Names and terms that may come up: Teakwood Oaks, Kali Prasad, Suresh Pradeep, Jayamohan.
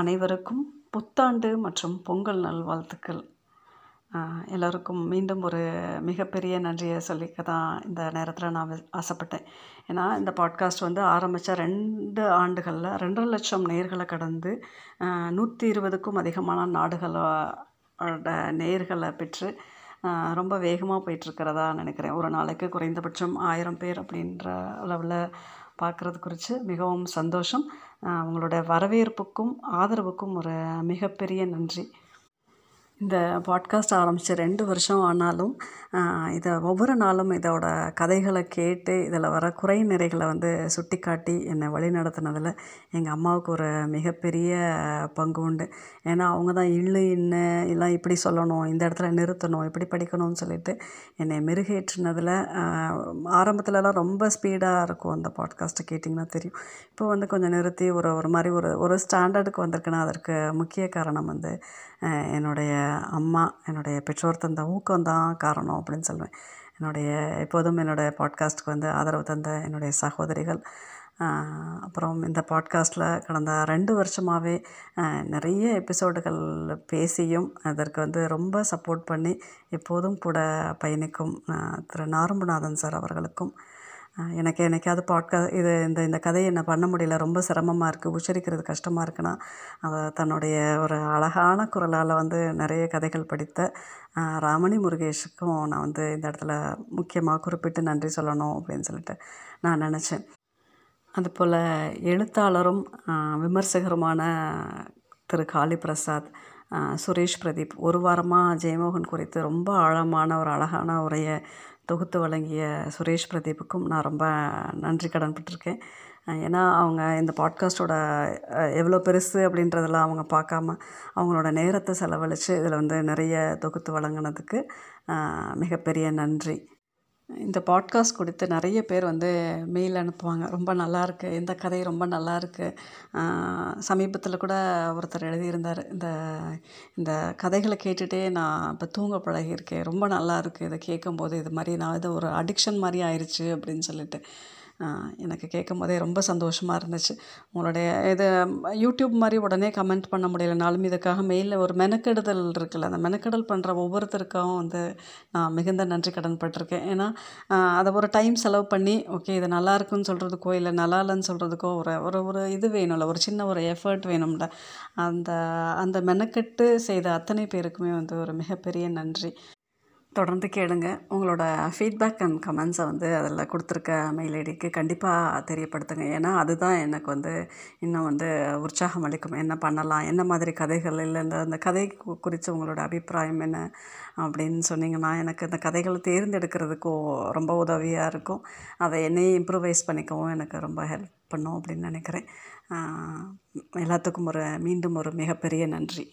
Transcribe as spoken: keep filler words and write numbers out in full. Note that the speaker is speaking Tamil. அனைவருக்கும் புத்தாண்டு மற்றும் பொங்கல் நல்வாழ்த்துக்கள். எல்லோருக்கும் மீண்டும் ஒரு மிகப்பெரிய நன்றியை சொல்லிக்க தான் இந்த நேரத்தில் நான் ஆசைப்பட்டேன். ஏன்னா இந்த பாட்காஸ்ட் வந்து ஆரம்பித்த ரெண்டு ஆண்டுகளில் ரெண்டரை லட்சம் நேர்களை கடந்து நூற்றி இருபதுக்கும் அதிகமான நாடுகளோட நேர்களை பெற்று ரொம்ப வேகமாக போயிட்டுருக்கிறதா நினைக்கிறேன். ஒரு நாளைக்கு குறைந்தபட்சம் ஆயிரம் பேர் அப்படின்ற அளவில் பார்க்குறது குறித்து மிகவும் சந்தோஷம். உங்களோட வரவேற்புக்கும் ஆதரவுக்கும் ஒரு மிகப்பெரிய நன்றி. இந்த பாட்காஸ்ட் ஆரம்பித்து ரெண்டு வருஷம் ஆனாலும் இதை ஒவ்வொரு நாளும் இதோட கதைகளை கேட்டு இதில் வர குறை நிறைகளை வந்து சுட்டி காட்டி என்னை வழி நடத்தினதில் எங்கள் அம்மாவுக்கு ஒரு மிகப்பெரிய பங்கு உண்டு. ஏன்னா அவங்க தான் இல்லு இன்ன எல்லாம் இப்படி சொல்லணும், இந்த இடத்துல நிறுத்தணும், இப்படி படிக்கணும்னு சொல்லிட்டு என்னை மெருகேற்றினதில் ஆரம்பத்துலலாம் ரொம்ப ஸ்பீடாக இருக்கும். அந்த பாட்காஸ்ட்டை கேட்டிங்கன்னா தெரியும். இப்போ வந்து கொஞ்சம் நிறுத்தி ஒரு ஒரு மாதிரி ஒரு ஒரு ஸ்டாண்டர்டுக்கு வந்திருக்குன்னா அதற்கு முக்கிய காரணம் வந்து என்னுடைய அம்மா, என்னுடைய பெற்றோர் தந்த ஊக்கம்தான் காரணம் அப்படின்னு சொல்லுவேன். என்னுடைய எப்போதும் என்னுடைய பாட்காஸ்ட்டுக்கு வந்து ஆதரவு தந்த என்னுடைய சகோதரிகள், அப்புறம் இந்த பாட்காஸ்ட்டில் கடந்த ரெண்டு வருஷமாகவே நிறைய எபிசோடுகள் பேசியும் அதற்கு வந்து ரொம்ப சப்போர்ட் பண்ணி எப்போதும் கூட பயணிக்கும் திரு நாரம்புநாதன் சார் அவர்களுக்கும், எனக்கு எனக்காவது பாட்காஸ்ட் இது இந்த இந்த கதையை என்ன பண்ண முடியல, ரொம்ப சிரமமாக இருக்குது, உச்சரிக்கிறது கஷ்டமாக இருக்குன்னா அதை தன்னுடைய ஒரு அழகான குரலால் வந்து நிறைய கதைகள் படித்த ராமணி முருகேஷுக்கும் நான் வந்து இந்த இடத்துல முக்கியமாக குறிப்பிட்டு நன்றி சொல்லணும் அப்படின்னு சொல்லிட்டு நான் நினச்சேன். அதுபோல் எழுத்தாளரும் விமர்சகருமான திரு காளி பிரசாத், சுரேஷ் பிரதீப் ஒரு வாரமாக ஜெயமோகன் குறித்து ரொம்ப ஆழமான ஒரு அழகான உரையை தொகுத்து வழங்கிய சுரேஷ் பிரதீப்புக்கும் நான் ரொம்ப நன்றி கடன் பட்டிருக்கேன். ஏன்னா அவங்க இந்த பாட்காஸ்ட்டோட எவ்வளோ பெருசு அப்படின்றதெல்லாம் அவங்க பார்க்காம அவங்களோட நேரத்தை செலவழித்து இதில் வந்து நிறைய தொகுத்து வழங்கினதுக்கு மிகப்பெரிய நன்றி. இந்த பாட்காஸ்ட் குறித்து நிறைய பேர் வந்து மெயில் அனுப்புவாங்க, ரொம்ப நல்லாயிருக்கு, இந்த கதை ரொம்ப நல்லாயிருக்கு. சமீபத்தில் கூட ஒருத்தர் எழுதியிருந்தார், இந்த இந்த கதைகளை கேட்டுகிட்டே நான் இப்போ தூங்க பழகியிருக்கேன், ரொம்ப நல்லாயிருக்கு, இதை கேட்கும்போது இது மாதிரி நான் இது ஒரு அடிக்ஷன் மாதிரி ஆயிடுச்சு அப்படின்னு சொல்லிட்டு எனக்கு கேட்கும் போதே ரொம்ப சந்தோஷமாக இருந்துச்சு. உங்களுடைய இது யூடியூப் மாதிரி உடனே கமெண்ட் பண்ண முடியலைனாலும் இதுக்காக மெயிலில் ஒரு மெனக்கெடுதல் இருக்குல்ல, அந்த மெனக்கெடல் பண்ணுற ஒவ்வொருத்தருக்காகவும் வந்து நான் மிகுந்த நன்றி கடன் பட்டிருக்கேன். ஏன்னா அதை ஒரு டைம் செலவு பண்ணி ஓகே இது நல்லா இருக்குன்னு சொல்கிறதுக்கோ இல்லை நல்லா இல்லைன்னு சொல்கிறதுக்கோ ஒரு ஒரு ஒரு இது வேணும்ல, ஒரு சின்ன ஒரு எஃபர்ட் வேணும்ல, அந்த அந்த மெனக்கெட்டு செய்த அத்தனை பேருக்குமே வந்து ஒரு மிகப்பெரிய நன்றி. தொடர்ந்து கேளுங்க. உங்களோட ஃபீட்பேக் அண்ட் கமெண்ட்ஸை வந்து அதில் கொடுத்துருக்க மெயில் ஐடிக்கு கண்டிப்பாக தெரியப்படுத்துங்க. ஏன்னா அதுதான் எனக்கு வந்து இன்னும் வந்து உற்சாகம் அளிக்கும், என்ன பண்ணலாம், என்ன மாதிரி கதைகள், இல்லை இந்த அந்த கதை குறித்து உங்களோட அபிப்பிராயம் என்ன அப்படின்னு சொன்னிங்கன்னா எனக்கு இந்த கதைகளை தேர்ந்தெடுக்கிறதுக்கும் ரொம்ப உதவியாக இருக்கும். அதை என்னையும் இம்ப்ரூவைஸ் பண்ணிக்கவும் எனக்கு ரொம்ப ஹெல்ப் பண்ணும் அப்படின்னு நினைக்கிறேன். எல்லாத்துக்கும் ஒரு மீண்டும் ஒரு மிகப்பெரிய நன்றி.